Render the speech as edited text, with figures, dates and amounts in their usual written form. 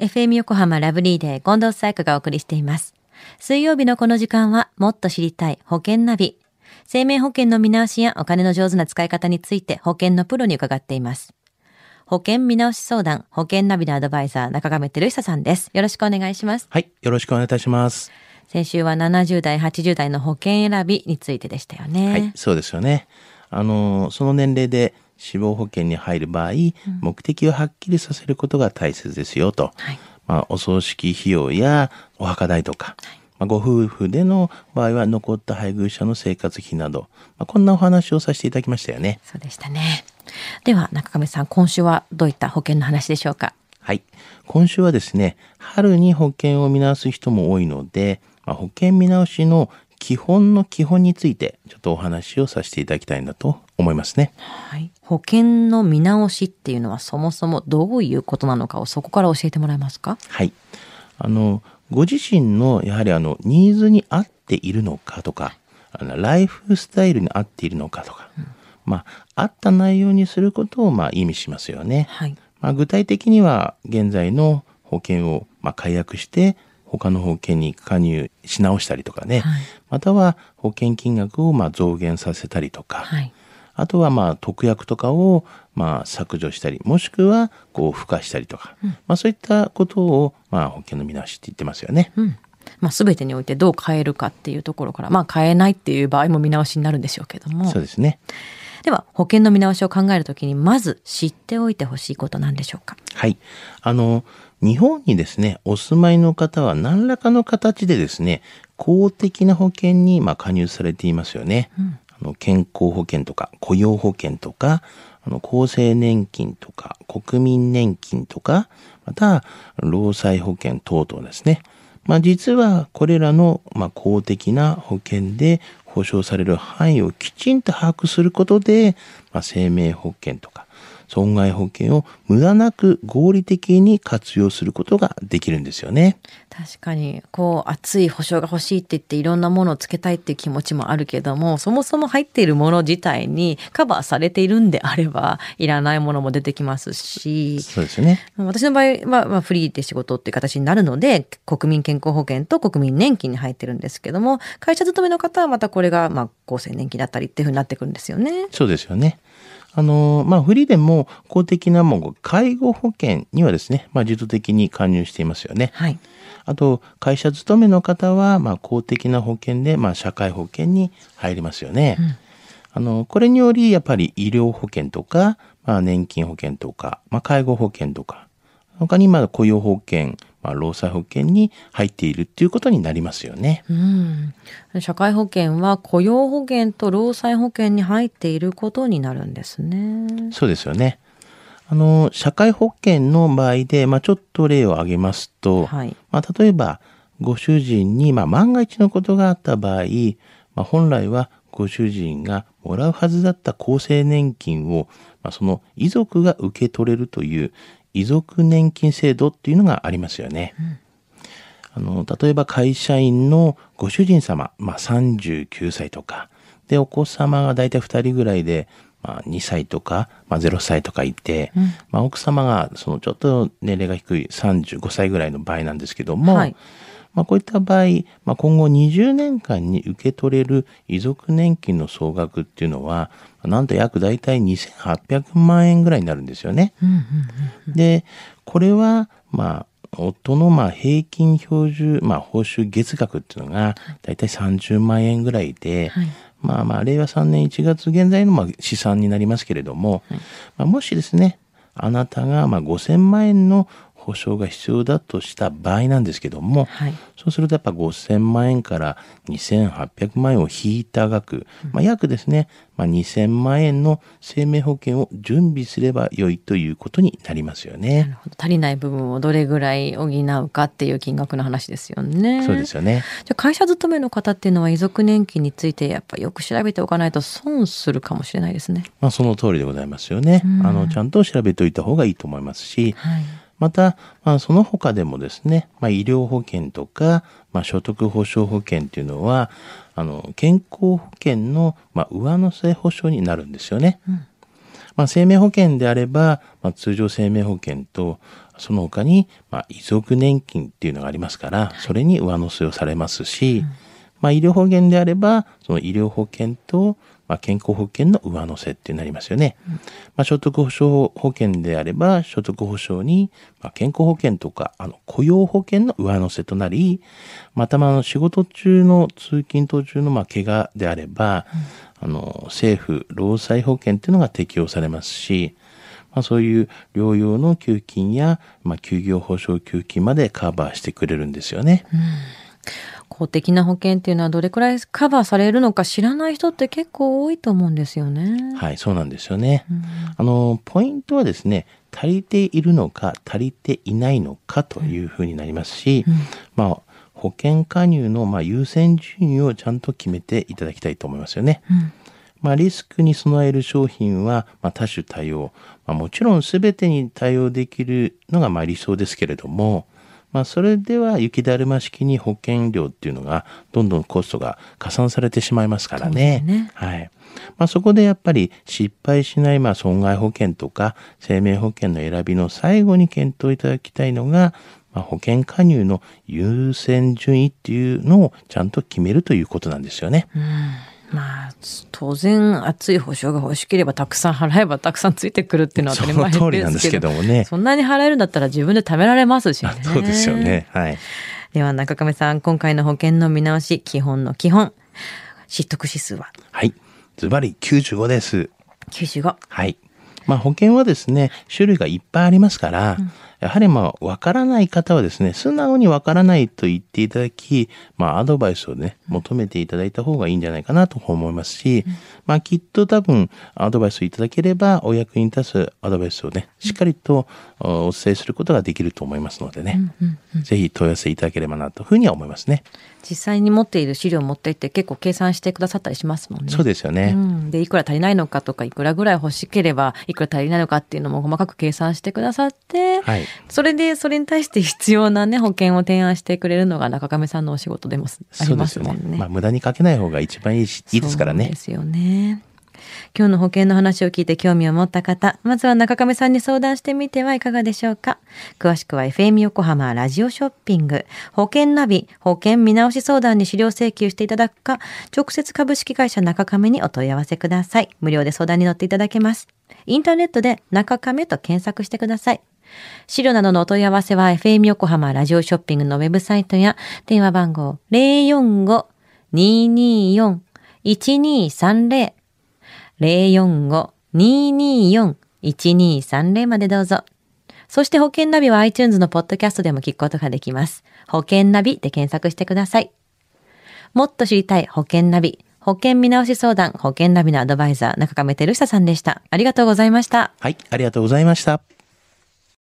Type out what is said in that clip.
FM 横浜ラブリーデー近藤紗友香がお送りしています。水曜日のこの時間はもっと知りたい保険ナビ。生命保険の見直しやお金の上手な使い方について保険のプロに伺っています。保険見直し相談保険ナビのアドバイザー中亀照久さんです。よろしくお願いします。はい、よろしくお願いいたします。先週は70代80代の保険選びについてでしたよね。はい、そうですよね。その年齢で死亡保険に入る場合、目的をはっきりさせることが大切ですよと、はい、お葬式費用やお墓代とか、はい、ご夫婦での場合は残った配偶者の生活費など、こんなお話をさせていただきましたよね。そうでしたね。では中亀さん、今週はどういった保険の話でしょうか。はい、今週はですね、春に保険を見直す人も多いので、保険見直しの基本の基本についてちょっとお話をさせていただきたいなと思いますね。はい、保険の見直しっていうのはそもそもどういうことなのかをそこから教えてもらえますか。はい、ご自身のやはりニーズに合っているのかとか、ライフスタイルに合っているのかとか、合った内容にすることを意味しますよね。はい、具体的には現在の保険を解約して他の保険に加入し直したりとかね、はい、または保険金額を増減させたりとか、はい、あとは特約とかを削除したり、もしくは付加したりとか、そういったことを保険の見直しって言ってますよね。全てにおいてどう変えるかっていうところから、変えないっていう場合も見直しになるんでしょうけども。そうですね。では保険の見直しを考えるときにまず知っておいてほしいことなんでしょうか。はい、日本にですねお住まいの方は何らかの形でですね公的な保険に加入されていますよね。健康保険とか雇用保険とか厚生年金とか国民年金とか、また労災保険等々ですね。実はこれらの公的な保険で保障される範囲をきちんと把握することで、生命保険とか損害保険を無駄なく合理的に活用することができるんですよね。確かに熱い保障が欲しいって言っていろんなものをつけたいっていう気持ちもあるけども、そもそも入っているもの自体にカバーされているんであればいらないものも出てきますし。そうですね。私の場合は、フリーで仕事っていう形になるので国民健康保険と国民年金に入ってるんですけども、会社勤めの方はまたこれが厚生年金だったりっていう風になってくるんですよね。そうですよね。フリーでも公的な介護保険にはですね、自動的に加入していますよね。はい、あと会社勤めの方は公的な保険で社会保険に入りますよね。これによりやっぱり医療保険とか、年金保険とか、介護保険とか、他に雇用保険、労災保険に入っているということになりますよね。社会保険は雇用保険と労災保険に入っていることになるんですね。そうですよね。社会保険の場合で、ちょっと例を挙げますと、はい、例えばご主人に万が一のことがあった場合、本来はご主人がもらうはずだった厚生年金を、その遺族が受け取れるという遺族年金制度っていうのがありますよね。例えば会社員のご主人様、39歳とかで、お子様がだいたい2人ぐらいで、2歳とか、0歳とかいて、奥様がそのちょっと年齢が低い35歳ぐらいの場合なんですけども、はい、こういった場合、今後20年間に受け取れる遺族年金の総額っていうのはなんと約だいたい2800万円ぐらいになるんですよね。でこれは夫の平均標準、報酬月額っていうのがだいたい30万円ぐらいで、はい、令和3年1月現在の試算になりますけれども、はい、もしですねあなたが5000万円の保証が必要だとした場合なんですけども、はい、そうするとやっぱ5000万円から2800万円を引いた額、約ですね、2000万円の生命保険を準備すれば良いということになりますよね。なるほど。足りない部分をどれぐらい補うかっていう金額の話ですよね。そうですよね。じゃあ会社勤めの方っていうのは遺族年金についてやっぱよく調べておかないと損するかもしれないですね。その通りでございますよね。ちゃんと調べておいた方がいいと思いますし、はい、また、その他でもですね、医療保険とか、所得保障保険っていうのは、健康保険の上乗せ保障になるんですよね。生命保険であれば、通常生命保険とその他に、遺族年金っていうのがありますから、それに上乗せをされますし、医療保険であれば、その医療保険と、健康保険の上乗せってなりますよね。所得保障保険であれば、所得保障に、健康保険とか、雇用保険の上乗せとなり、また仕事中の通勤途中の、怪我であれば、政府労災保険っていうのが適用されますし、そういう療養の給付金や、休業保障給付金までカバーしてくれるんですよね。公的な保険っていうのはどれくらいカバーされるのか知らない人って結構多いと思うんですよね。はい、そうなんですよね。ポイントはですね、足りているのか足りていないのかというふうになりますし、保険加入の優先順位をちゃんと決めていただきたいと思いますよね。リスクに備える商品は多種多様、もちろん全てに対応できるのが理想ですけれども、それでは雪だるま式に保険料っていうのがどんどんコストが加算されてしまいますからね。はい。そこでやっぱり失敗しない損害保険とか生命保険の選びの最後に検討いただきたいのが、保険加入の優先順位っていうのをちゃんと決めるということなんですよね。当然厚い保証が欲しければたくさん払えばたくさんついてくるっていうのは当たり前ですけど、その通りなんですけどもね、そんなに払えるんだったら自分で貯められますしね。そうですよね。はい。では中亀さん、今回の保険の見直し、基本の基本、知得指数は？はい、ズバリ95です。95。はい。保険はですね、種類がいっぱいありますから、やはりわからない方はですね、素直にわからないと言っていただき、アドバイスをね、求めていただいた方がいいんじゃないかなと思いますし、きっと多分アドバイスをいただければ、お役に立つアドバイスをね、しっかりとお伝えすることができると思いますのでね、ぜひ問い合わせいただければなというふうには思いますね。実際に持っている資料を持っていって結構計算してくださったりしますもんね。そうですよね。で、いくら足りないのかとか、いくらぐらい欲しければいくら足りないのかっていうのも細かく計算してくださって、はい、それに対して必要なね、保険を提案してくれるのが中亀さんのお仕事でもありますもんね。そうですよね。無駄にかけない方が一番いいですからね。そうですよね。今日の保険の話を聞いて興味を持った方、まずは中亀さんに相談してみてはいかがでしょうか。詳しくは FM 横浜ラジオショッピング、保険ナビ、保険見直し相談に資料請求していただくか、直接株式会社中亀にお問い合わせください。無料で相談に乗っていただけます。インターネットで中亀と検索してください。資料などのお問い合わせは FM 横浜ラジオショッピングのウェブサイトや電話番号 045-224-1230045-224-1230 までどうぞ。そして保険ナビは iTunes のポッドキャストでも聞くことができます。保険ナビで検索してください。もっと知りたい保険ナビ、保険見直し相談、保険ナビのアドバイザー、中亀照久さんでした。ありがとうございました。はい、ありがとうございました。